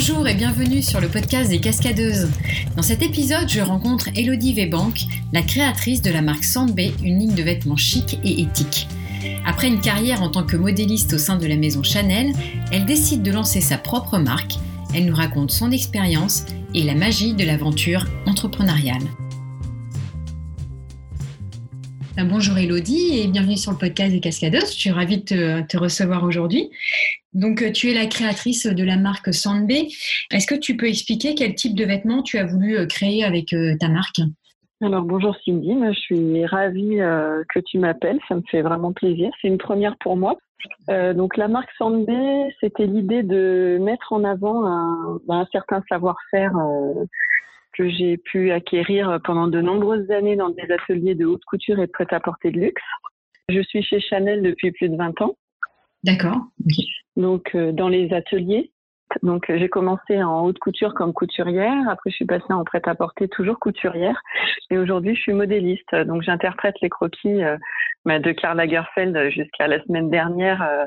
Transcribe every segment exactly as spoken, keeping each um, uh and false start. Bonjour et bienvenue sur le podcast des Cascadeuses. Dans cet épisode, je rencontre Élodie Webanck, la créatrice de la marque Sandbé, une ligne de vêtements chic et éthique. Après une carrière en tant que modéliste au sein de la maison Chanel, elle décide de lancer sa propre marque. Elle nous raconte son expérience et la magie de l'aventure entrepreneuriale. Bonjour Élodie et bienvenue sur le podcast des Cascadeuses. Je suis ravie de te, te recevoir aujourd'hui. Donc, tu es la créatrice de la marque Sandbé. Est-ce que tu peux expliquer quel type de vêtements tu as voulu créer avec ta marque ? Alors, bonjour Cindy. Je suis ravie euh, que tu m'appelles. Ça me fait vraiment plaisir. C'est une première pour moi. Euh, donc, la marque Sandbé, c'était l'idée de mettre en avant un, un certain savoir-faire euh, que j'ai pu acquérir pendant de nombreuses années dans des ateliers de haute couture et de prêt-à-porter de luxe. Je suis chez Chanel depuis plus de vingt ans. D'accord. Okay. Donc, euh, dans les ateliers. Donc, j'ai commencé en haute couture comme couturière. Après, je suis passée en prêt-à-porter, toujours couturière. Et aujourd'hui, je suis modéliste. Donc, j'interprète les croquis euh, de Karl Lagerfeld jusqu'à la semaine dernière euh,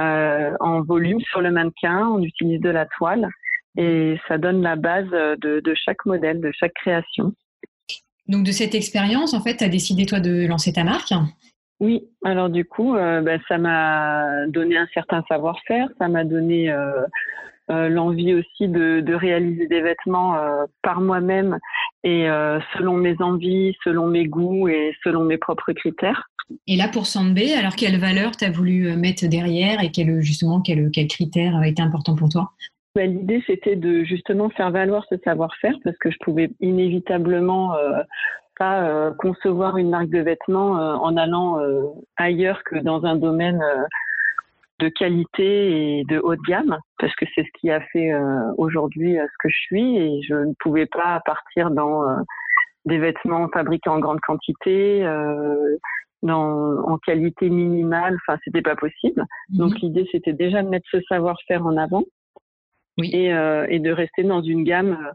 euh, en volume sur le mannequin. On utilise de la toile et ça donne la base de, de chaque modèle, de chaque création. Donc, de cette expérience, en fait, tu as décidé, toi, de lancer ta marque ? Oui, alors du coup, euh, bah, ça m'a donné un certain savoir-faire, ça m'a donné euh, euh, l'envie aussi de, de réaliser des vêtements euh, par moi-même et euh, selon mes envies, selon mes goûts et selon mes propres critères. Et là, pour Sandbé, alors quelle valeur tu as voulu mettre derrière et quel, justement quel, quel critère a été important pour toi ? Bah, l'idée, c'était de justement faire valoir ce savoir-faire parce que je pouvais inévitablement... Euh, pas euh, concevoir une marque de vêtements euh, en allant euh, ailleurs que dans un domaine euh, de qualité et de haut de gamme, parce que c'est ce qui a fait euh, aujourd'hui euh, ce que je suis, et je ne pouvais pas partir dans euh, des vêtements fabriqués en grande quantité, euh, dans, en qualité minimale, enfin c'était pas possible. Mmh. Donc l'idée c'était déjà de mettre ce savoir-faire en avant, oui. et, euh, et de rester dans une gamme euh,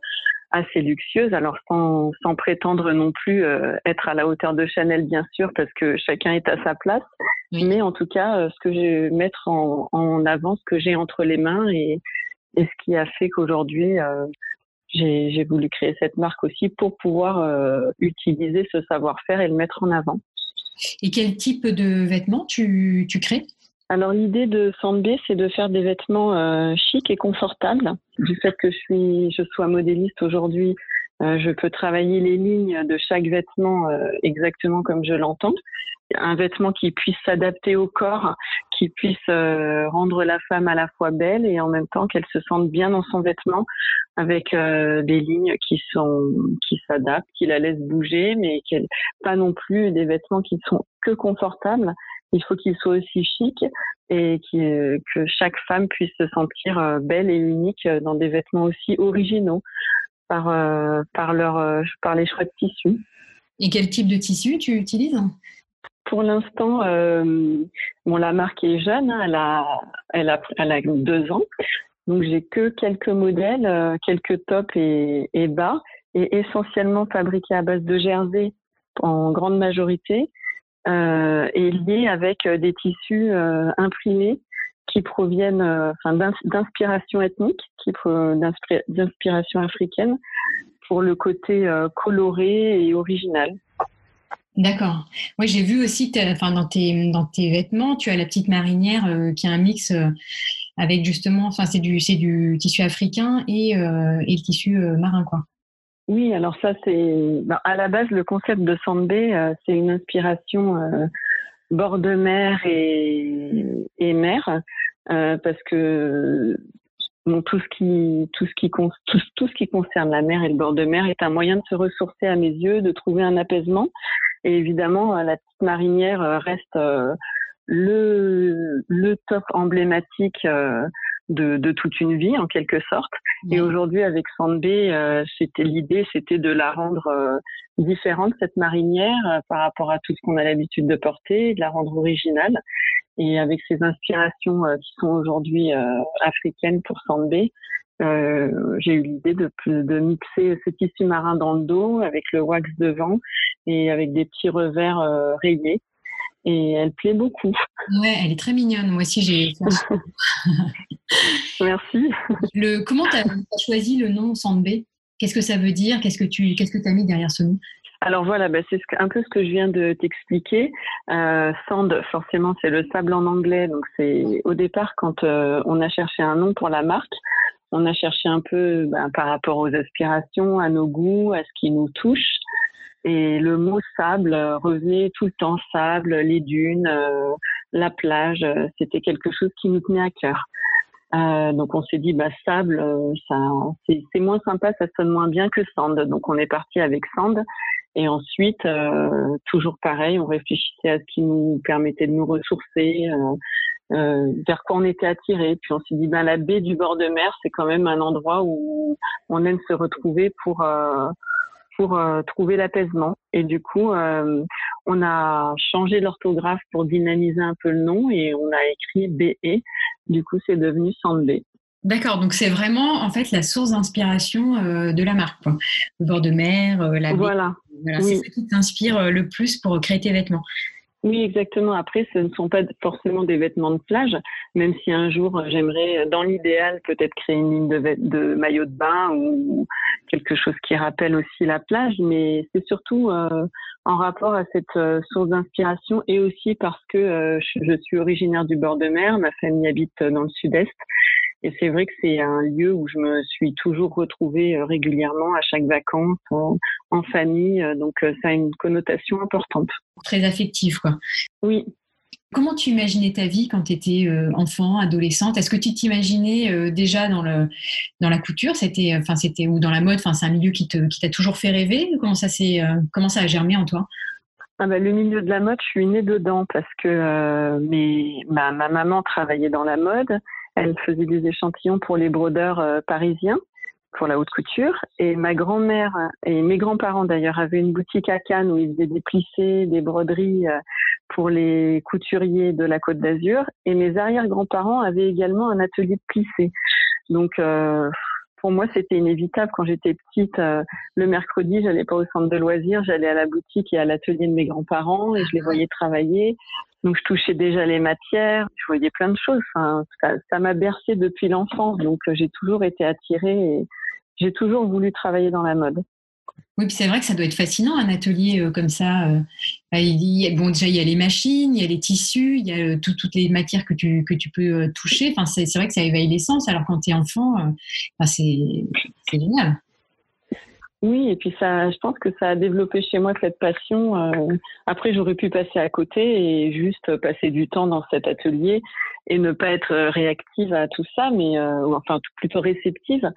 assez luxueuse, alors sans, sans prétendre non plus euh, être à la hauteur de Chanel, bien sûr, parce que chacun est à sa place, oui. mais en tout cas, euh, ce que je vais mettre en, en avant, ce que j'ai entre les mains, et, et ce qui a fait qu'aujourd'hui, euh, j'ai, j'ai voulu créer cette marque aussi pour pouvoir euh, utiliser ce savoir-faire et le mettre en avant. Et quel type de vêtements tu, tu crées ? Alors l'idée de Sandbé, c'est de faire des vêtements euh, chics et confortables. Du fait que je suis, je sois modéliste aujourd'hui, euh, je peux travailler les lignes de chaque vêtement euh, exactement comme je l'entends. Un vêtement qui puisse s'adapter au corps, qui puisse euh, rendre la femme à la fois belle et en même temps qu'elle se sente bien dans son vêtement, avec euh, des lignes qui sont, qui s'adaptent, qui la laissent bouger, mais qu'elle, pas non plus des vêtements qui ne sont que confortables. Il faut qu'il soit aussi chic et que chaque femme puisse se sentir belle et unique dans des vêtements aussi originaux par, par, leur, par les choix de tissus. Et quel type de tissu tu utilises ? Pour l'instant, euh, bon, la marque est jeune, elle a, elle a, elle a deux ans. Donc, j'ai que quelques modèles, quelques tops et, et bas, et essentiellement fabriqués à base de jersey en grande majorité. Euh, est lié avec des tissus euh, imprimés qui proviennent euh, enfin, d'ins- d'inspiration ethnique, qui, euh, d'inspira- d'inspiration africaine, pour le côté euh, coloré et original. D'accord. Oui, j'ai vu aussi enfin, dans, tes, dans tes vêtements, tu as la petite marinière euh, qui a un mix euh, avec justement, enfin, c'est du, c'est du tissu africain et, euh, et le tissu euh, marin, quoi. Oui, alors ça, c'est ben, à la base, le concept de Sandbé, euh, c'est une inspiration euh, bord de mer et, et mer, euh, parce que bon, tout, ce qui, tout, ce qui, tout, tout ce qui concerne la mer et le bord de mer est un moyen de se ressourcer à mes yeux, de trouver un apaisement. Et évidemment, la petite marinière reste euh, le, le top emblématique euh, De, de toute une vie en quelque sorte. Et aujourd'hui avec Sandbé, euh, c'était l'idée, c'était de la rendre euh, différente cette marinière euh, par rapport à tout ce qu'on a l'habitude de porter, de la rendre originale. Et avec ces inspirations euh, qui sont aujourd'hui euh, africaines pour Sandbé, euh, j'ai eu l'idée de, de mixer ce tissu marin dans le dos avec le wax devant et avec des petits revers euh, rayés. Et elle plaît beaucoup. Ouais, elle est très mignonne. Moi aussi, j'ai. Merci. Le, comment tu as, as choisi le nom Sandbé? Qu'est-ce que ça veut dire? Qu'est-ce que tu qu'est-ce que tu as mis derrière ce nom? Alors voilà, bah c'est un peu ce que je viens de t'expliquer. Euh, sand, forcément, c'est le sable en anglais. Donc c'est au départ, quand euh, on a cherché un nom pour la marque, on a cherché un peu ben, par rapport aux aspirations, à nos goûts, à ce qui nous touche. Et le mot sable revenait tout le temps, sable, les dunes, euh, la plage, c'était quelque chose qui nous tenait à cœur. Euh, donc on s'est dit bah sable, ça c'est moins sympa, ça sonne moins bien que sand. Donc on est parti avec sand. Et ensuite, euh, toujours pareil, on réfléchissait à ce qui nous permettait de nous ressourcer, euh, euh, vers quoi on était attiré. Puis on s'est dit ben la baie du bord de mer, c'est quand même un endroit où on aime se retrouver pour euh, pour euh, trouver l'apaisement. Et du coup, euh, on a changé l'orthographe pour dynamiser un peu le nom et on a écrit B E. Du coup, c'est devenu Sandbé. D'accord, donc c'est vraiment en fait la source d'inspiration euh, de la marque. Quoi. Le bord de mer, euh, la baie. Voilà. Voilà, oui. C'est ce qui t'inspire le plus pour créer tes vêtements. Oui, exactement. Après, ce ne sont pas forcément des vêtements de plage, même si un jour, j'aimerais, dans l'idéal, peut-être créer une ligne de, de maillot de bain ou quelque chose qui rappelle aussi la plage, mais c'est surtout euh, en rapport à cette euh, source d'inspiration et aussi parce que euh, je, je suis originaire du bord de mer, ma famille habite dans le sud-est et c'est vrai que c'est un lieu où je me suis toujours retrouvée euh, régulièrement à chaque vacances, en, en famille, euh, donc euh, ça a une connotation importante. Très affective, quoi. Oui. Comment tu imaginais ta vie quand tu étais enfant, adolescente? Est-ce que tu t'imaginais déjà dans, le, dans la couture c'était, enfin, c'était, ou dans la mode? Enfin, c'est un milieu qui, te, qui t'a toujours fait rêver? Comment ça, c'est, comment ça a germé en toi? ah bah, Le milieu de la mode, je suis née dedans parce que euh, mes, ma, ma maman travaillait dans la mode. Elle faisait des échantillons pour les brodeurs euh, parisiens, pour la haute couture. Et ma grand-mère et mes grands-parents, d'ailleurs, avaient une boutique à Cannes où ils faisaient des plissés, des broderies euh, pour les couturiers de la Côte d'Azur. Et mes arrière-grands-parents avaient également un atelier de plissés. Donc, euh, pour moi, c'était inévitable. Quand j'étais petite, euh, le mercredi, j'allais pas au centre de loisirs, j'allais à la boutique et à l'atelier de mes grands-parents et je les voyais travailler. Donc, je touchais déjà les matières, je voyais plein de choses. Enfin, ça, ça m'a bercée depuis l'enfance. Donc, euh, j'ai toujours été attirée et j'ai toujours voulu travailler dans la mode. Oui, puis c'est vrai que ça doit être fascinant, un atelier euh, comme ça. Euh, bon, déjà, il y a les machines, il y a les tissus, il y a euh, tout, toutes les matières que tu, que tu peux euh, toucher. Enfin, c'est, c'est vrai que ça éveille les sens. Alors, quand tu es enfant, euh, enfin, c'est, c'est génial. Oui, et puis ça, je pense que ça a développé chez moi cette passion. Euh, après, j'aurais pu passer à côté et juste passer du temps dans cet atelier et ne pas être réactive à tout ça, mais euh, enfin plutôt réceptive.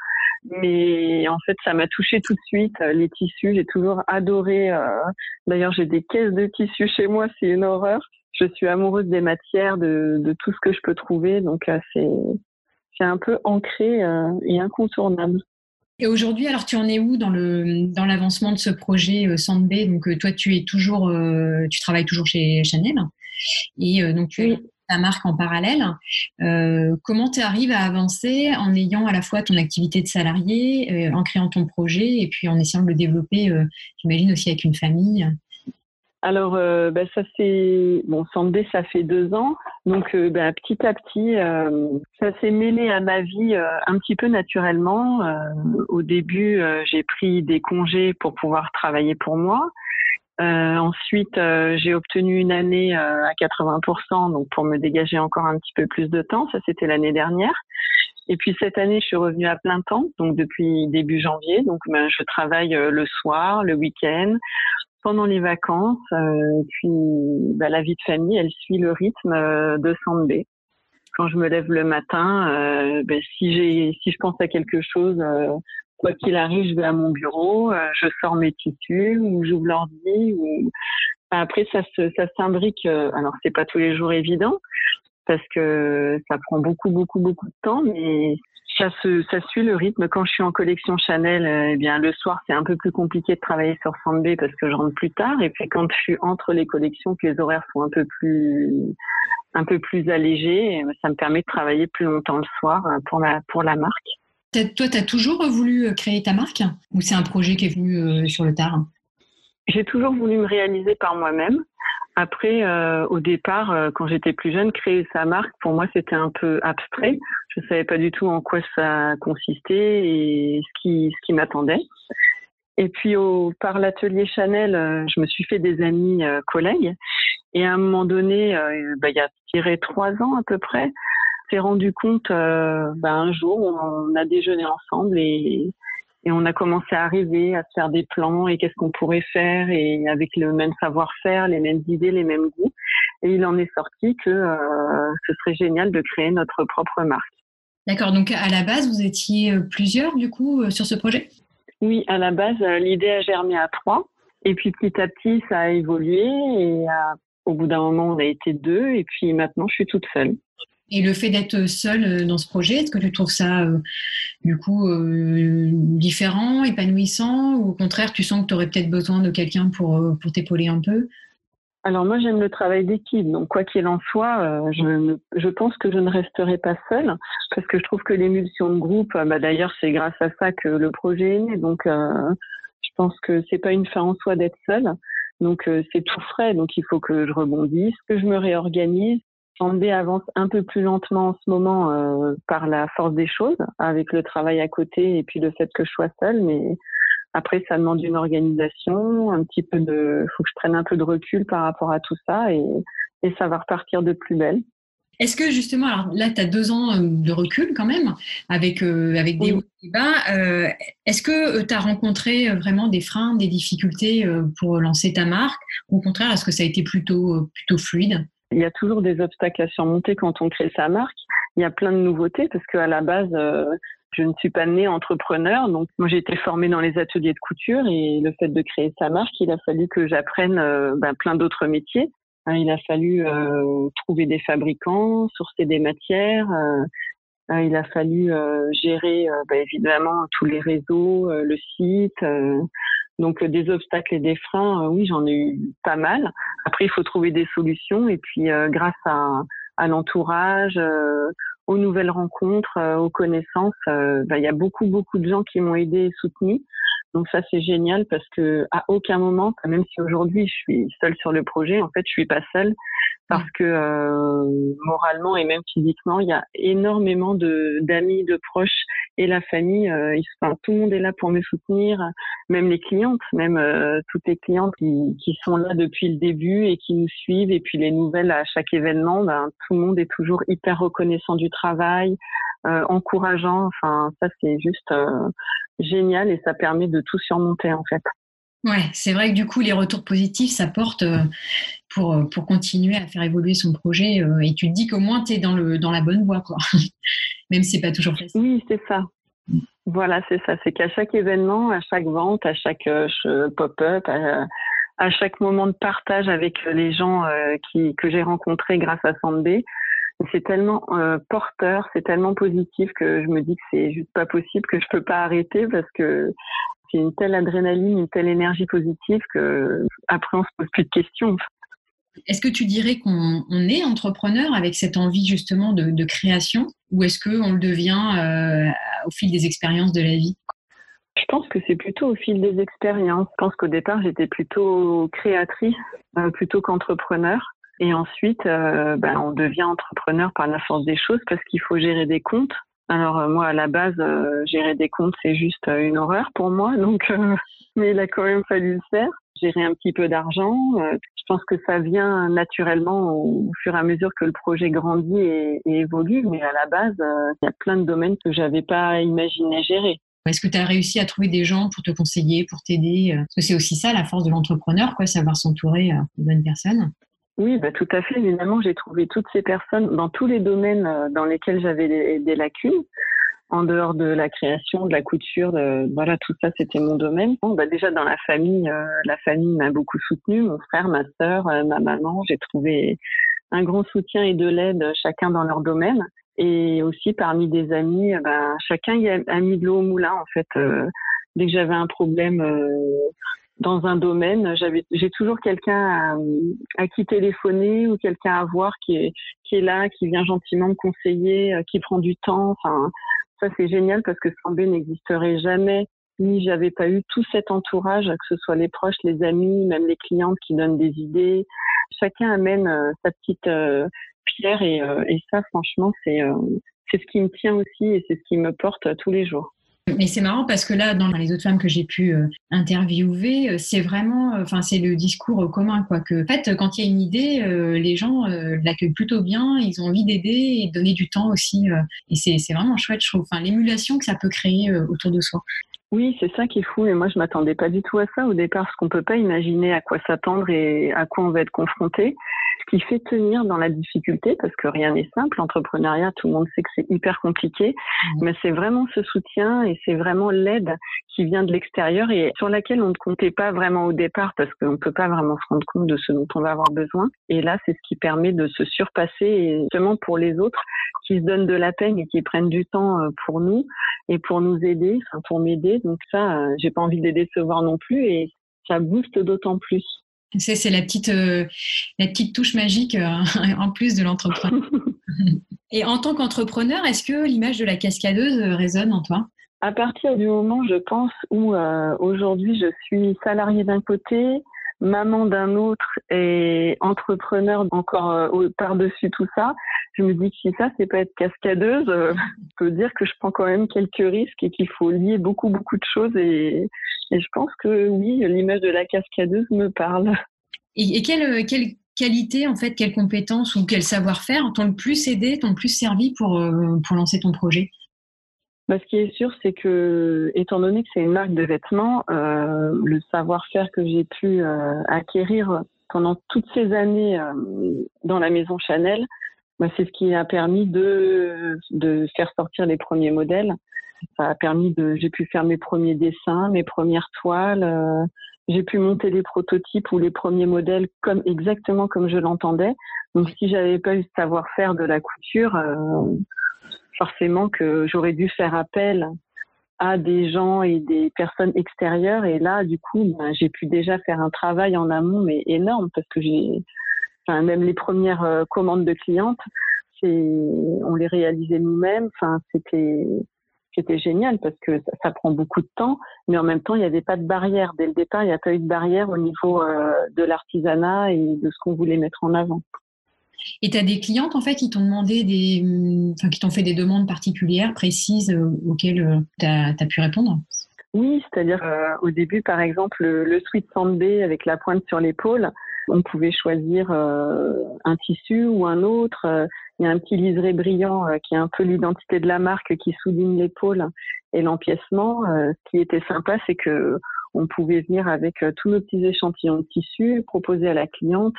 Mais en fait, ça m'a touchée tout de suite. Les tissus, j'ai toujours adoré. D'ailleurs, j'ai des caisses de tissus chez moi, c'est une horreur. Je suis amoureuse des matières, de, de tout ce que je peux trouver. Donc, c'est, c'est un peu ancré et incontournable. Et aujourd'hui, alors tu en es où dans le dans l'avancement de ce projet Sandbé? Donc, toi, tu es toujours, tu travailles toujours chez Chanel, et donc tu es... Oui. Ta marque en parallèle, euh, comment tu arrives à avancer en ayant à la fois ton activité de salarié, euh, en créant ton projet et puis en essayant de le développer, euh, j'imagine aussi avec une famille? Alors, euh, bah, ça c'est bon, Sandbé, ça fait deux ans, donc euh, bah, petit à petit, euh, ça s'est mêlé à ma vie euh, un petit peu naturellement. Euh, au début, euh, j'ai pris des congés pour pouvoir travailler pour moi. Euh, ensuite, euh, j'ai obtenu une année euh, à quatre-vingts pour cent, donc pour me dégager encore un petit peu plus de temps. Ça, c'était l'année dernière. Et puis cette année, je suis revenue à plein temps, donc depuis début janvier. Donc, ben, je travaille euh, le soir, le week-end, pendant les vacances. Euh, puis, ben, la vie de famille, elle suit le rythme euh, de Sandbé. Quand je me lève le matin, euh, ben, si j'ai, si je pense à quelque chose. Euh, Quoi qu'il arrive, je vais à mon bureau, je sors mes tissus ou j'ouvre l'ordi. Ou... Après, ça se, ça s'imbrique. Alors, c'est pas tous les jours évident parce que ça prend beaucoup, beaucoup, beaucoup de temps, mais ça se, ça suit le rythme. Quand je suis en collection Chanel, eh bien, le soir, c'est un peu plus compliqué de travailler sur Sandbé parce que je rentre plus tard. Et puis, quand je suis entre les collections, que les horaires sont un peu plus, un peu plus allégés, ça me permet de travailler plus longtemps le soir pour la, pour la marque. T'as, toi, tu as toujours voulu créer ta marque ou c'est un projet qui est venu euh, sur le tard? J'ai toujours voulu me réaliser par moi-même. Après, euh, au départ, euh, quand j'étais plus jeune, créer sa marque, pour moi, c'était un peu abstrait. Je ne savais pas du tout en quoi ça consistait et ce qui, ce qui m'attendait. Et puis, au, par l'atelier Chanel, euh, je me suis fait des amis euh, collègues. Et à un moment donné, euh, bah, il y a tiré trois ans à peu près, s'est rendu compte, euh, bah, un jour, on, on a déjeuné ensemble et... Et on a commencé à arriver, à se faire des plans et qu'est-ce qu'on pourrait faire et avec le même savoir-faire, les mêmes idées, les mêmes goûts. Et il en est sorti que euh, ce serait génial de créer notre propre marque. D'accord, donc à la base, vous étiez plusieurs du coup sur ce projet ? Oui, à la base, l'idée a germé à trois. Et puis petit à petit, ça a évolué et à, au bout d'un moment, on a été deux. Et puis maintenant, je suis toute seule. Et le fait d'être seule dans ce projet, est-ce que tu trouves ça, euh, du coup, euh, différent, épanouissant, ou au contraire, tu sens que tu aurais peut-être besoin de quelqu'un pour, pour t'épauler un peu ? Alors moi, j'aime le travail d'équipe, donc quoi qu'il en soit, euh, je, je pense que je ne resterai pas seule, parce que je trouve que l'émulsion de groupe, bah, d'ailleurs, c'est grâce à ça que le projet est né, donc euh, je pense que c'est pas une fin en soi d'être seule, donc euh, c'est tout frais, donc il faut que je rebondisse, que je me réorganise. Sandbé avance un peu plus lentement en ce moment euh, par la force des choses, avec le travail à côté et puis le fait que je sois seule. Mais après, ça demande une organisation, un petit peu de, faut que je prenne un peu de recul par rapport à tout ça et, et ça va repartir de plus belle. Est-ce que justement, alors là, tu as deux ans de recul quand même, avec, euh, avec des hauts et des bas. Euh, est-ce que tu as rencontré vraiment des freins, des difficultés pour lancer ta marque ? Ou au contraire, est-ce que ça a été plutôt, plutôt fluide ? Il y a toujours des obstacles à surmonter quand on crée sa marque. Il y a plein de nouveautés parce qu'à la base, euh, je ne suis pas née entrepreneur. Donc, moi, j'ai été formée dans les ateliers de couture et le fait de créer sa marque, il a fallu que j'apprenne euh, ben, plein d'autres métiers. Hein, il a fallu euh, trouver des fabricants, sourcer des matières. Euh, euh, il a fallu euh, gérer euh, ben, évidemment tous les réseaux, euh, le site. Euh, Donc, des obstacles et des freins, euh, oui, j'en ai eu pas mal. Après, il faut trouver des solutions. Et puis, euh, grâce à, à l'entourage, euh, aux nouvelles rencontres, euh, aux connaissances, euh, bah, y a beaucoup, beaucoup de gens qui m'ont aidée et soutenue. Donc, ça, c'est génial parce que à aucun moment, même si aujourd'hui, je suis seule sur le projet, en fait, je suis pas seule parce que euh, moralement et même physiquement, il y a énormément de, d'amis, de proches et la famille. Euh, ils, enfin, tout le monde est là pour me soutenir, même les clientes, même euh, toutes les clientes qui, qui sont là depuis le début et qui nous suivent. Et puis, les nouvelles à chaque événement, ben, tout le monde est toujours hyper reconnaissant du travail, euh, encourageant. Enfin, ça, c'est juste... Euh, génial et ça permet de tout surmonter en fait. Ouais, c'est vrai que du coup les retours positifs ça porte pour, pour continuer à faire évoluer son projet et tu te dis qu'au moins tu es dans, le, dans la bonne voie quoi, même si c'est pas toujours facile. Oui, c'est ça. Voilà, c'est ça. C'est qu'à chaque événement, à chaque vente, à chaque pop-up, à, à chaque moment de partage avec les gens qui, que j'ai rencontrés grâce à Sandbé, c'est tellement euh, porteur, c'est tellement positif que je me dis que c'est juste pas possible, que je peux pas arrêter parce que c'est une telle adrénaline, une telle énergie positive que après on se pose plus de questions. Est-ce que tu dirais qu'on on est entrepreneur avec cette envie justement de, de création ou est-ce qu'on le devient euh, au fil des expériences de la vie ? Je pense que c'est plutôt au fil des expériences. Je pense qu'au départ j'étais plutôt créatrice euh, plutôt qu'entrepreneur. Et ensuite, euh, ben, on devient entrepreneur par la force des choses parce qu'il faut gérer des comptes. Alors euh, moi, à la base, euh, gérer des comptes, c'est juste euh, une horreur pour moi. Donc, euh, mais il a quand même fallu le faire. Gérer un petit peu d'argent. Euh, je pense que ça vient naturellement au, au fur et à mesure que le projet grandit et, et évolue. Mais à la base, euh, il y a plein de domaines que j'avais pas imaginé gérer. Est-ce que tu as réussi à trouver des gens pour te conseiller, pour t'aider ? Parce que c'est aussi ça, la force de l'entrepreneur, quoi, savoir s'entourer de bonnes personnes. Oui, bah, tout à fait. Évidemment, j'ai trouvé toutes ces personnes dans tous les domaines dans lesquels j'avais des lacunes, en dehors de la création, de la couture, de, voilà, tout ça, c'était mon domaine. Bon, bah, déjà, dans la famille, euh, la famille m'a beaucoup soutenue, mon frère, ma sœur, euh, ma maman. J'ai trouvé un grand soutien et de l'aide, chacun dans leur domaine. Et aussi, parmi des amis, euh, bah, chacun y a, a mis de l'eau au moulin, en fait. Euh, dès que j'avais un problème... Euh, Dans un domaine, j'avais, j'ai toujours quelqu'un à, à qui téléphoner ou quelqu'un à voir qui est, qui est là, qui vient gentiment me conseiller, qui prend du temps. Enfin, ça, c'est génial parce que Sandbé n'existerait jamais si j'avais pas eu tout cet entourage, que ce soit les proches, les amis, même les clientes qui donnent des idées, chacun amène euh, sa petite euh, pierre et, euh, et ça, franchement, c'est euh, c'est ce qui me tient aussi et c'est ce qui me porte euh, tous les jours. Mais c'est marrant parce que là, dans les autres femmes que j'ai pu euh, interviewer, c'est vraiment, enfin, euh, c'est le discours commun, quoi. Que, en fait, quand il y a une idée, euh, les gens euh, l'accueillent plutôt bien, ils ont envie d'aider et de donner du temps aussi. Euh, et c'est, c'est vraiment chouette, je trouve. Enfin, l'émulation que ça peut créer euh, autour de soi. Oui, c'est ça qui est fou. Et moi, je m'attendais pas du tout à ça au départ, parce qu'on peut pas imaginer à quoi s'attendre et à quoi on va être confronté. Ce qui fait tenir dans la difficulté, parce que rien n'est simple. L'entrepreneuriat, tout le monde sait que c'est hyper compliqué. Mmh. Mais c'est vraiment ce soutien et c'est vraiment l'aide qui vient de l'extérieur et sur laquelle on ne comptait pas vraiment au départ, parce qu'on ne peut pas vraiment se rendre compte de ce dont on va avoir besoin. Et là, c'est ce qui permet de se surpasser. Et justement, pour les autres qui se donnent de la peine et qui prennent du temps pour nous et pour nous aider, enfin, pour m'aider. Donc ça, j'ai pas envie de les décevoir non plus et ça booste d'autant plus. C'est, c'est la petite, euh, la petite touche magique euh, en plus de l'entrepreneur. Et en tant qu'entrepreneur, est-ce que l'image de la cascadeuse résonne en toi ? À partir du moment, je pense, où euh, aujourd'hui je suis salariée d'un côté, maman d'un autre et entrepreneur encore euh, par-dessus tout ça, je me dis que si ça, c'est pas être cascadeuse, euh, je peux dire que je prends quand même quelques risques et qu'il faut lier beaucoup, beaucoup de choses. Et, et je pense que oui, l'image de la cascadeuse me parle. Et, et quelle, quelle qualité, en fait, quelle compétence ou quel savoir-faire t'ont le plus aidé, t'ont le plus servi pour, euh, pour lancer ton projet ? Bah, ce qui est sûr, c'est que, étant donné que c'est une marque de vêtements, euh, le savoir-faire que j'ai pu euh, acquérir pendant toutes ces années euh, dans la maison Chanel, bah, c'est ce qui a permis de, de faire sortir les premiers modèles. Ça a permis de, j'ai pu faire mes premiers dessins, mes premières toiles. Euh, j'ai pu monter les prototypes ou les premiers modèles comme exactement comme je l'entendais. Donc, si j'avais pas eu ce savoir-faire de la couture, euh, forcément que j'aurais dû faire appel à des gens et des personnes extérieures. Et là, du coup, ben, j'ai pu déjà faire un travail en amont, mais énorme, parce que j'ai, enfin, même les premières commandes de clientes, c'est, on les réalisait nous-mêmes. Enfin, c'était, c'était génial parce que ça, ça prend beaucoup de temps, mais en même temps, il n'y avait pas de barrière. Dès le départ, il n'y a pas eu de barrière au niveau euh, de l'artisanat et de ce qu'on voulait mettre en avant. Et tu as des clientes en fait qui t'ont demandé des, enfin, qui t'ont fait des demandes particulières, précises, auxquelles tu as pu répondre ? Oui, c'est-à-dire euh, au début, par exemple, le, le sweat Sandbé avec la pointe sur l'épaule, on pouvait choisir euh, un tissu ou un autre. Il y a un petit liseré brillant euh, qui est un peu l'identité de la marque, qui souligne l'épaule et l'empiècement. Euh, ce qui était sympa, c'est que on pouvait venir avec euh, tous nos petits échantillons de tissu, proposer à la cliente.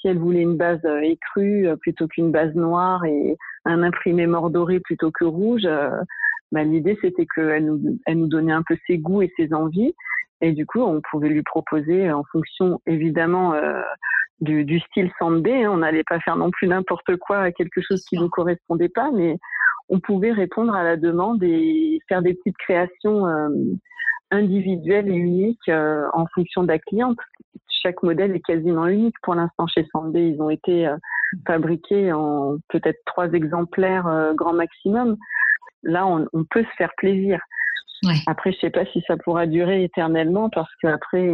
Si elle voulait une base écrue plutôt qu'une base noire et un imprimé mordoré plutôt que rouge, bah, l'idée c'était qu'elle nous, elle nous donnait un peu ses goûts et ses envies. Et du coup, on pouvait lui proposer en fonction évidemment euh, du, du style Sandbé. On n'allait pas faire non plus n'importe quoi à quelque chose qui ne nous correspondait pas, mais on pouvait répondre à la demande et faire des petites créations euh, individuelles et uniques euh, en fonction de la cliente. Chaque modèle est quasiment unique pour l'instant chez Sandbé. Ils ont été euh, fabriqués en peut-être trois exemplaires euh, grand maximum. Là, on, on peut se faire plaisir. Ouais. Après, je ne sais pas si ça pourra durer éternellement parce qu'après,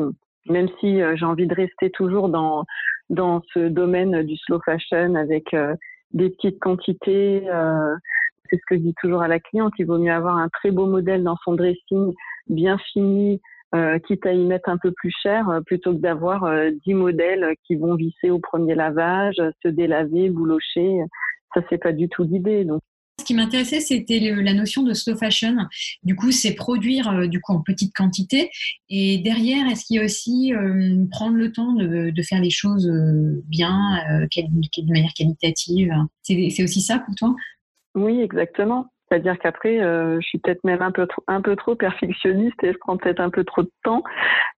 même si euh, j'ai envie de rester toujours dans, dans ce domaine du slow fashion avec euh, des petites quantités, euh, c'est ce que je dis toujours à la cliente, il vaut mieux avoir un très beau modèle dans son dressing, bien fini, Euh, quitte à y mettre un peu plus cher, euh, plutôt que d'avoir euh, dix modèles qui vont visser au premier lavage, euh, se délaver, boulocher. Ça, c'est pas du tout l'idée. Donc. Ce qui m'intéressait, c'était le, la notion de slow fashion. Du coup, c'est produire euh, du coup, en petite quantité. Et derrière, est-ce qu'il y a aussi euh, prendre le temps de, de faire les choses euh, bien, euh, de manière qualitative ? C'est, c'est aussi ça pour toi ? Oui, exactement. C'est-à-dire qu'après, euh, je suis peut-être même un peu, trop, un peu trop perfectionniste et je prends peut-être un peu trop de temps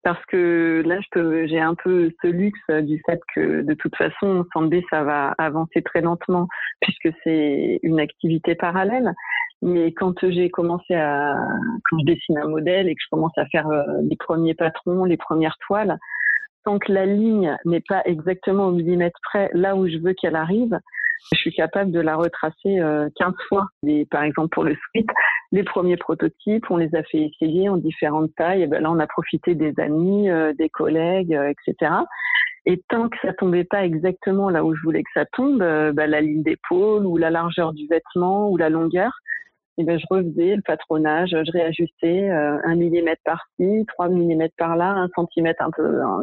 parce que là, je peux, j'ai un peu ce luxe du fait que de toute façon, Sandbé, ça va avancer très lentement puisque c'est une activité parallèle. Mais quand j'ai commencé à, quand je dessine un modèle et que je commence à faire les premiers patrons, les premières toiles, tant que la ligne n'est pas exactement au millimètre près là où je veux qu'elle arrive, je suis capable de la retracer quinze fois. Et par exemple, pour le sweat, les premiers prototypes, on les a fait essayer en différentes tailles. Et ben là, on a profité des amis, des collègues, et cetera. Et tant que ça tombait pas exactement là où je voulais que ça tombe, euh, bah, la ligne d'épaule ou la largeur du vêtement ou la longueur, et ben, je refaisais le patronage, je réajustais euh, un millimètre par-ci, trois millimètres par-là, un centimètre un peu en,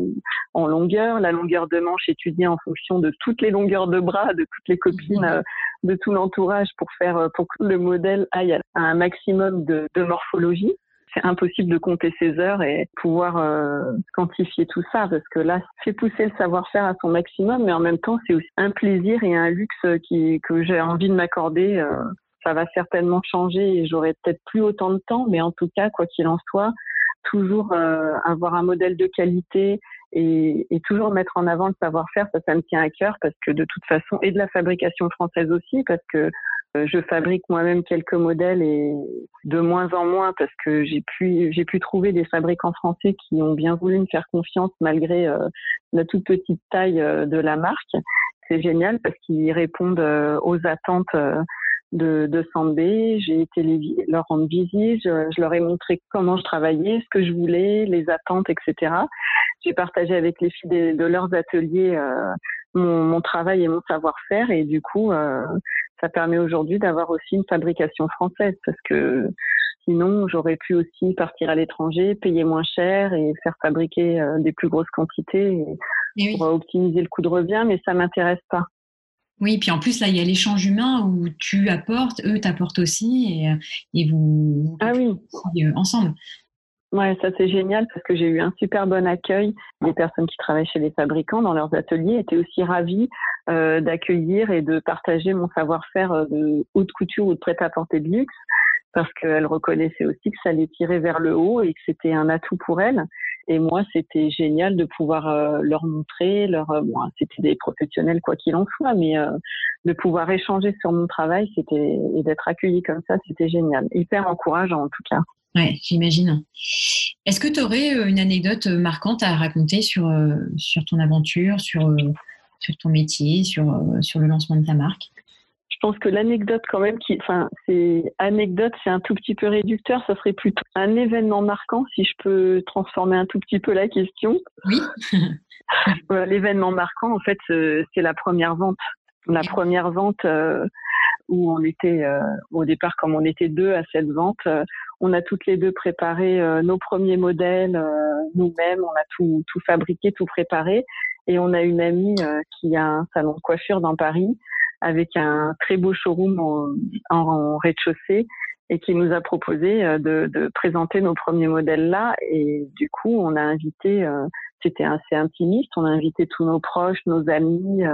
en longueur, la longueur de manche étudiée en fonction de toutes les longueurs de bras, de toutes les copines, euh, de tout l'entourage pour faire pour que le modèle aille à un maximum de, de morphologie. C'est impossible de compter ses heures et pouvoir euh, quantifier tout ça parce que là, c'est pousser le savoir-faire à son maximum, mais en même temps, c'est aussi un plaisir et un luxe qui, que j'ai envie de m'accorder. Euh, ça va certainement changer et j'aurai peut-être plus autant de temps, mais en tout cas, quoi qu'il en soit, toujours euh, avoir un modèle de qualité et, et toujours mettre en avant le savoir-faire, ça, ça me tient à cœur parce que de toute façon, et de la fabrication française aussi, parce que je fabrique moi-même quelques modèles et de moins en moins parce que j'ai pu, j'ai pu trouver des fabricants français qui ont bien voulu me faire confiance malgré euh, la toute petite taille euh, de la marque. C'est génial parce qu'ils répondent euh, aux attentes euh, de, de Sandbé. J'ai été les, leur rendre visite, je, je leur ai montré comment je travaillais, ce que je voulais, les attentes, et cetera. J'ai partagé avec les filles de, de leurs ateliers euh, mon, mon travail et mon savoir-faire et du coup... Euh, ça permet aujourd'hui d'avoir aussi une fabrication française parce que sinon, j'aurais pu aussi partir à l'étranger, payer moins cher et faire fabriquer des plus grosses quantités pour oui. optimiser le coût de revient, mais ça ne m'intéresse pas. Oui, puis en plus, là, il y a l'échange humain où tu apportes, eux t'apportent aussi et, et vous, ah oui. vous ensemble. Ouais, ça c'est génial parce que j'ai eu un super bon accueil. Les personnes qui travaillent chez les fabricants dans leurs ateliers étaient aussi ravies euh, d'accueillir et de partager mon savoir-faire de haute couture ou de prêt-à-porter de luxe parce qu'elles reconnaissaient aussi que ça les tirait vers le haut et que c'était un atout pour elles. Et moi, c'était génial de pouvoir euh, leur montrer, leur euh, bon, c'était des professionnels quoi qu'il en soit, mais euh, de pouvoir échanger sur mon travail, c'était et d'être accueillie comme ça, c'était génial, hyper encourageant en tout cas. Oui, j'imagine. Est-ce que tu aurais une anecdote marquante à raconter sur, sur ton aventure, sur, sur ton métier, sur, sur le lancement de ta marque ? Je pense que l'anecdote quand même, qui, enfin, c'est anecdote, c'est un tout petit peu réducteur. Ça serait plutôt un événement marquant, si je peux transformer un tout petit peu la question. Oui. L'événement marquant, en fait, c'est la première vente. La première vente euh, où on était, euh, au départ, comme on était deux à cette vente, euh, on a toutes les deux préparé euh, nos premiers modèles, euh, nous-mêmes, on a tout, tout fabriqué, tout préparé. Et on a une amie euh, qui a un salon de coiffure dans Paris avec un très beau showroom en, en, en rez-de-chaussée et qui nous a proposé euh, de, de présenter nos premiers modèles là. Et du coup, on a invité, euh, c'était assez intimiste, on a invité tous nos proches, nos amis, euh,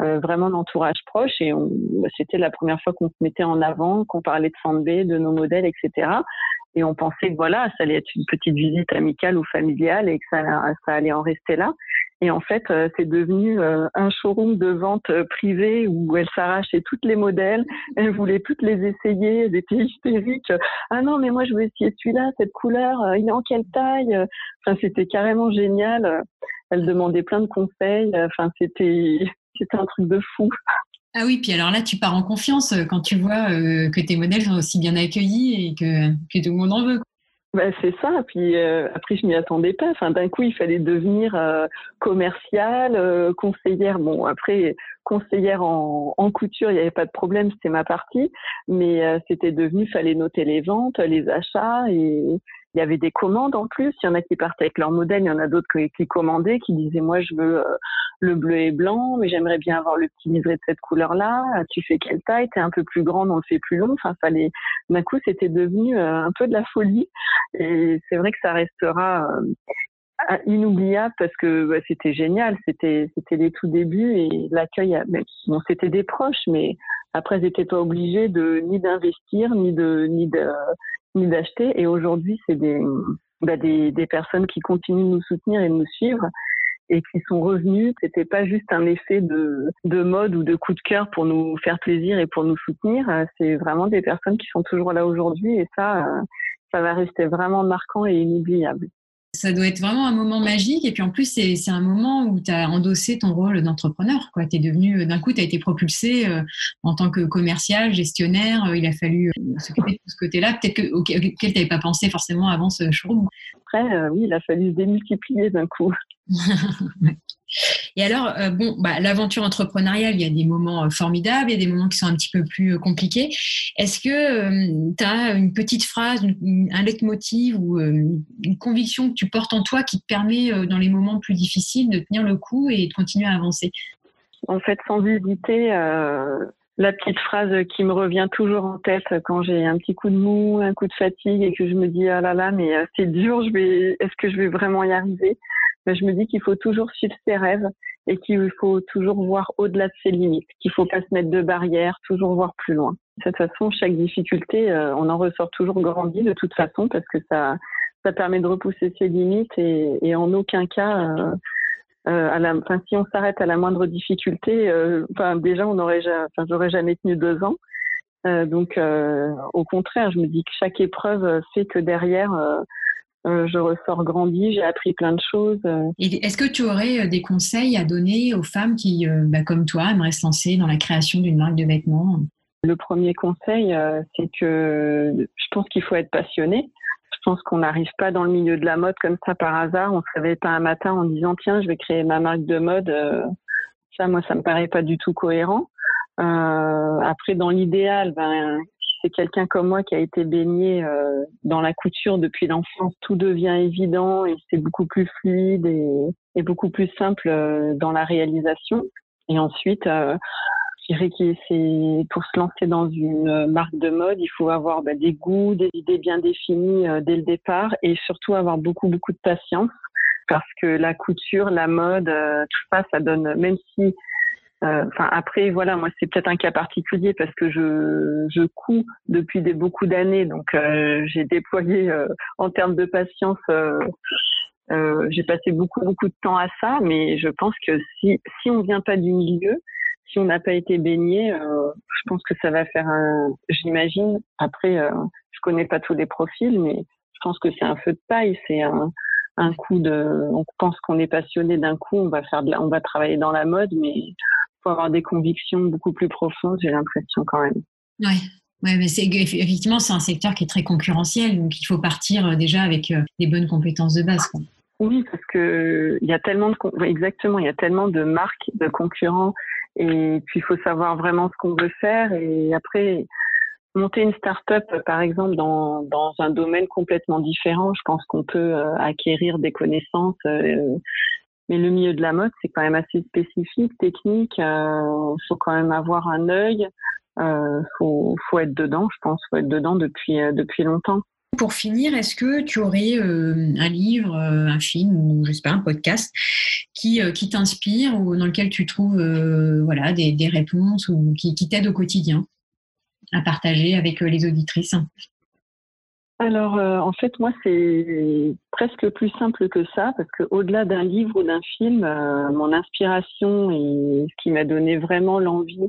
Euh, vraiment d'entourage proche et on, c'était la première fois qu'on se mettait en avant, qu'on parlait de Sandbé, de nos modèles, et cetera. Et on pensait que voilà, ça allait être une petite visite amicale ou familiale et que ça, ça allait en rester là. Et en fait, euh, c'est devenu euh, un showroom de vente privée où elle s'arrachait toutes les modèles, elle voulait toutes les essayer, elle était hystérique. Ah non, mais moi je veux essayer celui-là, cette couleur, euh, il est en quelle taille ? Enfin, c'était carrément génial. Elle demandait plein de conseils. Enfin, c'était... C'était un truc de fou. Ah oui, puis alors là, tu pars en confiance quand tu vois euh, que tes modèles sont aussi bien accueillis et que, que tout le monde en veut. Ben, c'est ça, puis euh, après je m'y attendais pas. Enfin, d'un coup, il fallait devenir euh, commerciale, euh, conseillère. Bon, après, conseillère en, en couture, il n'y avait pas de problème, c'était ma partie. Mais euh, c'était devenu, fallait noter les ventes, les achats et... Il y avait des commandes en plus, il y en a qui partaient avec leur modèle, il y en a d'autres qui commandaient, qui disaient « moi je veux le bleu et blanc, mais j'aimerais bien avoir le petit liseré de cette couleur-là, tu fais quelle taille, t'es un peu plus grande, on le fait plus long ». Enfin, fallait... D'un coup, c'était devenu un peu de la folie et c'est vrai que ça restera inoubliable parce que bah, c'était génial, c'était, c'était les tout débuts et l'accueil, à... bon, c'était des proches, mais après, ils n'étaient pas obligés de, ni d'investir, ni de... Ni de ni d'acheter. Et aujourd'hui, c'est des, bah des, des personnes qui continuent de nous soutenir et de nous suivre et qui sont revenues. C'était pas juste un effet de, de mode ou de coup de cœur pour nous faire plaisir et pour nous soutenir. C'est vraiment des personnes qui sont toujours là aujourd'hui et ça, ça va rester vraiment marquant et inoubliable. Ça doit être vraiment un moment magique et puis en plus, c'est, c'est un moment où tu as endossé ton rôle d'entrepreneur, quoi. T'es devenu, d'un coup, tu as été propulsé en tant que commercial, gestionnaire. Il a fallu s'occuper de tout ce côté-là, peut-être que, auquel tu n'avais pas pensé forcément avant ce showroom. après, euh, oui, il a fallu se démultiplier d'un coup. Et alors, euh, bon, bah, l'aventure entrepreneuriale, il y a des moments euh, formidables, il y a des moments qui sont un petit peu plus euh, compliqués. Est-ce que euh, tu as une petite phrase, une, une, un leitmotiv ou euh, une conviction que tu portes en toi qui te permet, euh, dans les moments plus difficiles, de tenir le coup et de continuer à avancer? En fait, sans hésiter, euh, la petite phrase qui me revient toujours en tête quand j'ai un petit coup de mou, un coup de fatigue et que je me dis « Ah là là, mais euh, c'est dur, je vais, est-ce que je vais vraiment y arriver ?» Ben, je me dis qu'il faut toujours suivre ses rêves et qu'il faut toujours voir au-delà de ses limites, qu'il ne faut pas se mettre de barrières, toujours voir plus loin. De toute façon, chaque difficulté, euh, on en ressort toujours grandi de toute façon parce que ça, ça permet de repousser ses limites et, et en aucun cas, euh, euh, à la, enfin, si on s'arrête à la moindre difficulté, euh, enfin, déjà, on aurait, enfin, j'aurais jamais tenu deux ans. Euh, donc, euh, au contraire, je me dis que chaque épreuve fait que derrière, euh, Euh, je ressors grandi, j'ai appris plein de choses. Et est-ce que tu aurais des conseils à donner aux femmes qui, euh, bah, comme toi, aimeraient se lancer dans la création d'une marque de vêtements? Le premier conseil, euh, c'est que je pense qu'il faut être passionné. Je pense qu'on n'arrive pas dans le milieu de la mode comme ça par hasard. On ne se réveille pas un matin en disant « Tiens, je vais créer ma marque de mode euh, ». Ça, moi, ça ne me paraît pas du tout cohérent. Euh, après, dans l'idéal, ben... c'est quelqu'un comme moi qui a été baigné euh, dans la couture depuis l'enfance. Tout devient évident et c'est beaucoup plus fluide et, et beaucoup plus simple euh, dans la réalisation. Et ensuite, euh, je dirais que c'est, pour se lancer dans une marque de mode, il faut avoir bah, des goûts, des idées bien définies euh, dès le départ et surtout avoir beaucoup, beaucoup de patience parce que la couture, la mode, euh, tout ça, ça donne, même si... Enfin, après, voilà, moi, c'est peut-être un cas particulier parce que je, je couds depuis des, beaucoup d'années. Donc, euh, j'ai déployé, euh, en termes de patience, euh, euh, j'ai passé beaucoup, beaucoup de temps à ça. Mais je pense que si, si on vient pas du milieu, si on n'a pas été baigné, euh, je pense que ça va faire un, j'imagine, après, euh, je connais pas tous les profils, mais je pense que c'est un feu de paille, c'est un, un coup de, on pense qu'on est passionné d'un coup, on va faire de la, on va travailler dans la mode, mais faut avoir des convictions beaucoup plus profondes, j'ai l'impression quand même. Oui, ouais, mais c'est, effectivement, c'est un secteur qui est très concurrentiel, donc il faut partir déjà avec des bonnes compétences de base, quoi. Oui, parce que il y a tellement de, exactement, il y a tellement de marques, de concurrents, et puis il faut savoir vraiment ce qu'on veut faire, et après monter une start-up, par exemple, dans dans un domaine complètement différent, je pense qu'on peut acquérir des connaissances. Euh, Mais le milieu de la mode, c'est quand même assez spécifique, technique. Il euh, faut quand même avoir un œil. Il euh, faut, faut être dedans, je pense. Il faut être dedans depuis, euh, depuis longtemps. Pour finir, est-ce que tu aurais euh, un livre, euh, un film ou je sais pas, un podcast qui, euh, qui t'inspire ou dans lequel tu trouves euh, voilà, des, des réponses ou qui, qui t'aide au quotidien à partager avec euh, les auditrices? Alors, euh, en fait, moi, c'est presque plus simple que ça, parce qu'au-delà d'un livre ou d'un film, euh, mon inspiration et ce qui m'a donné vraiment l'envie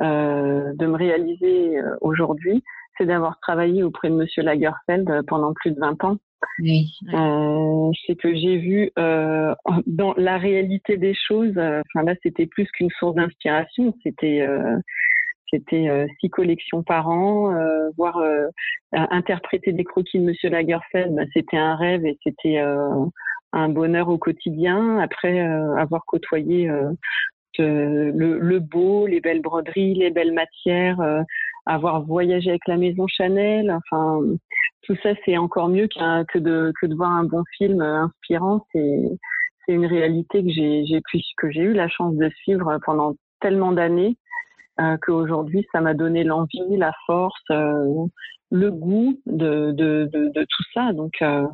euh, de me réaliser euh, aujourd'hui, c'est d'avoir travaillé auprès de Monsieur Lagerfeld pendant plus de vingt ans. Oui. Euh, c'est que j'ai vu euh, dans la réalité des choses, euh, enfin là, c'était plus qu'une source d'inspiration, c'était... Euh, C'était euh, six collections par an, euh, voir euh, interpréter des croquis de Monsieur Lagerfeld, ben, c'était un rêve et c'était euh, un bonheur au quotidien. Après euh, avoir côtoyé euh, de, le, le beau, les belles broderies, les belles matières, euh, avoir voyagé avec la maison Chanel, enfin tout ça c'est encore mieux qu'un, que de que de voir un bon film euh, inspirant. C'est c'est une réalité que j'ai j'ai pu que j'ai eu la chance de suivre pendant tellement d'années. Euh, qu'aujourd'hui, ça m'a donné l'envie, la force, euh, le goût de, de, de, de tout ça. Donc, euh,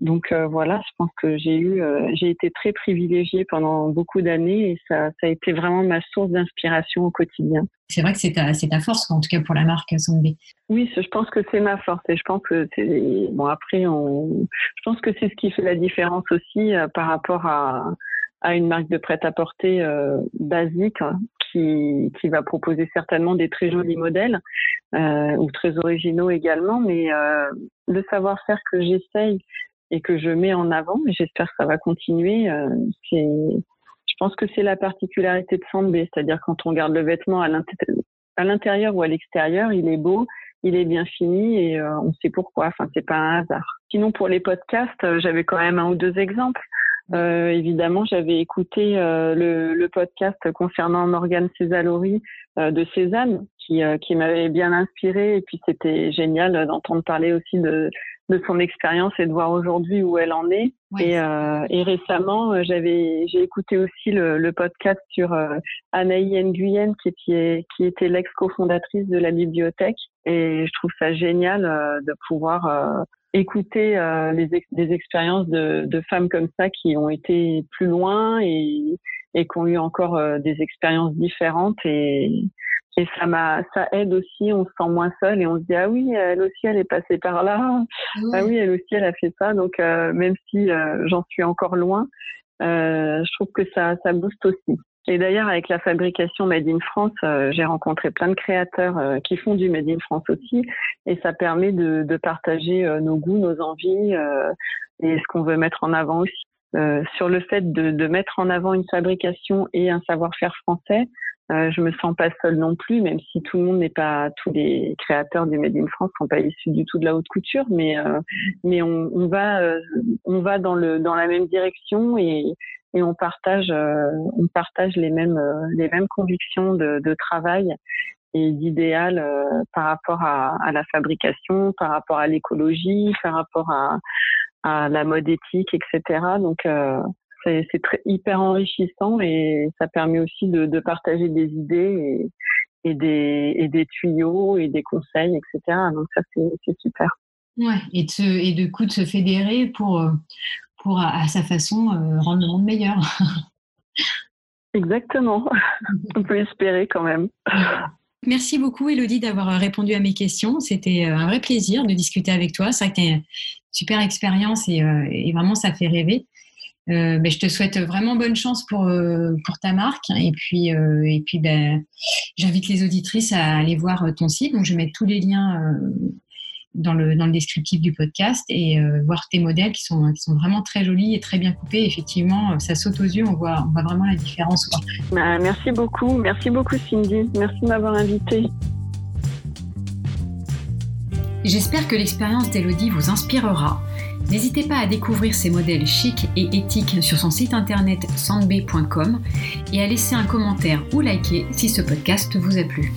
donc euh, voilà, je pense que j'ai eu, euh, j'ai été très privilégiée pendant beaucoup d'années et ça, ça a été vraiment ma source d'inspiration au quotidien. C'est vrai que c'est ta, c'est ta force, en tout cas pour la marque Sandbé. Oui, je pense que c'est ma force et je pense que c'est bon. Après, on, je pense que c'est ce qui fait la différence aussi euh, par rapport à, à une marque de prêt-à-porter euh, basique. Hein. Qui, qui va proposer certainement des très jolis modèles euh, ou très originaux également, mais euh, le savoir-faire que j'essaye et que je mets en avant, et j'espère que ça va continuer, euh, c'est, je pense que c'est la particularité de Sandbé, c'est-à-dire quand on regarde le vêtement à, l'int- à l'intérieur ou à l'extérieur, il est beau, il est bien fini et euh, on sait pourquoi. Enfin, c'est pas un hasard. Sinon, pour les podcasts, euh, j'avais quand même un ou deux exemples. Euh, évidemment, j'avais écouté euh, le, le podcast concernant Morgane Césalori euh, de Cézanne, qui, euh, qui m'avait bien inspirée. Et puis, c'était génial d'entendre parler aussi de, de son expérience et de voir aujourd'hui où elle en est. Ouais. Et, euh, et récemment, j'avais, j'ai écouté aussi le, le podcast sur euh, Anaïs Nguyen, qui était, qui était l'ex-cofondatrice de la bibliothèque. Et je trouve ça génial euh, de pouvoir... Euh, écouter euh, les ex- des expériences de, de femmes comme ça qui ont été plus loin et, et qui ont eu encore euh, des expériences différentes et, et ça m'a ça aide aussi, on se sent moins seul et on se dit ah oui, elle aussi elle est passée par là, oui. Ah oui, elle aussi elle a fait ça, donc euh, même si euh, j'en suis encore loin, euh, je trouve que ça, ça booste aussi. Et d'ailleurs, avec la fabrication Made in France, euh, j'ai rencontré plein de créateurs euh, qui font du Made in France aussi. Et ça permet de, de partager euh, nos goûts, nos envies euh, et ce qu'on veut mettre en avant aussi. Euh, sur le fait de, de mettre en avant une fabrication et un savoir-faire français, euh, je me sens pas seule non plus, même si tout le monde n'est pas, tous les créateurs du Made in France sont pas issus du tout de la haute couture, mais euh, mais on, on va euh, on va dans le dans la même direction et et on partage euh, on partage les mêmes euh, les mêmes convictions de, de travail et d'idéal euh, par rapport à, à la fabrication, par rapport à l'écologie, par rapport à, à la mode éthique, et cetera. Donc euh, c'est, c'est très, hyper enrichissant et ça permet aussi de, de partager des idées et, et, des, et des tuyaux et des conseils, et cetera. Donc ça c'est, c'est super. Ouais, et de se, et de coup de se fédérer pour pour à, à sa façon euh, rendre le monde meilleur. Exactement. On peut espérer quand même. Merci beaucoup, Élodie, d'avoir répondu à mes questions. C'était un vrai plaisir de discuter avec toi. C'est vrai que tu as une super expérience et, euh, et vraiment, ça fait rêver. Euh, ben, je te souhaite vraiment bonne chance pour, euh, pour ta marque. Et puis, euh, et puis ben, j'invite les auditrices à aller voir ton site. Donc, je vais mettre tous les liens euh, dans, le, dans le descriptif du podcast et euh, voir tes modèles qui sont, qui sont vraiment très jolis et très bien coupés. Effectivement, ça saute aux yeux. On voit, on voit vraiment la différence. Quoi. Bah, merci beaucoup. Merci beaucoup, Cindy. Merci de m'avoir invitée. J'espère que l'expérience d'Élodie vous inspirera. N'hésitez pas à découvrir ses modèles chics et éthiques sur son site internet sandbé point com et à laisser un commentaire ou liker si ce podcast vous a plu.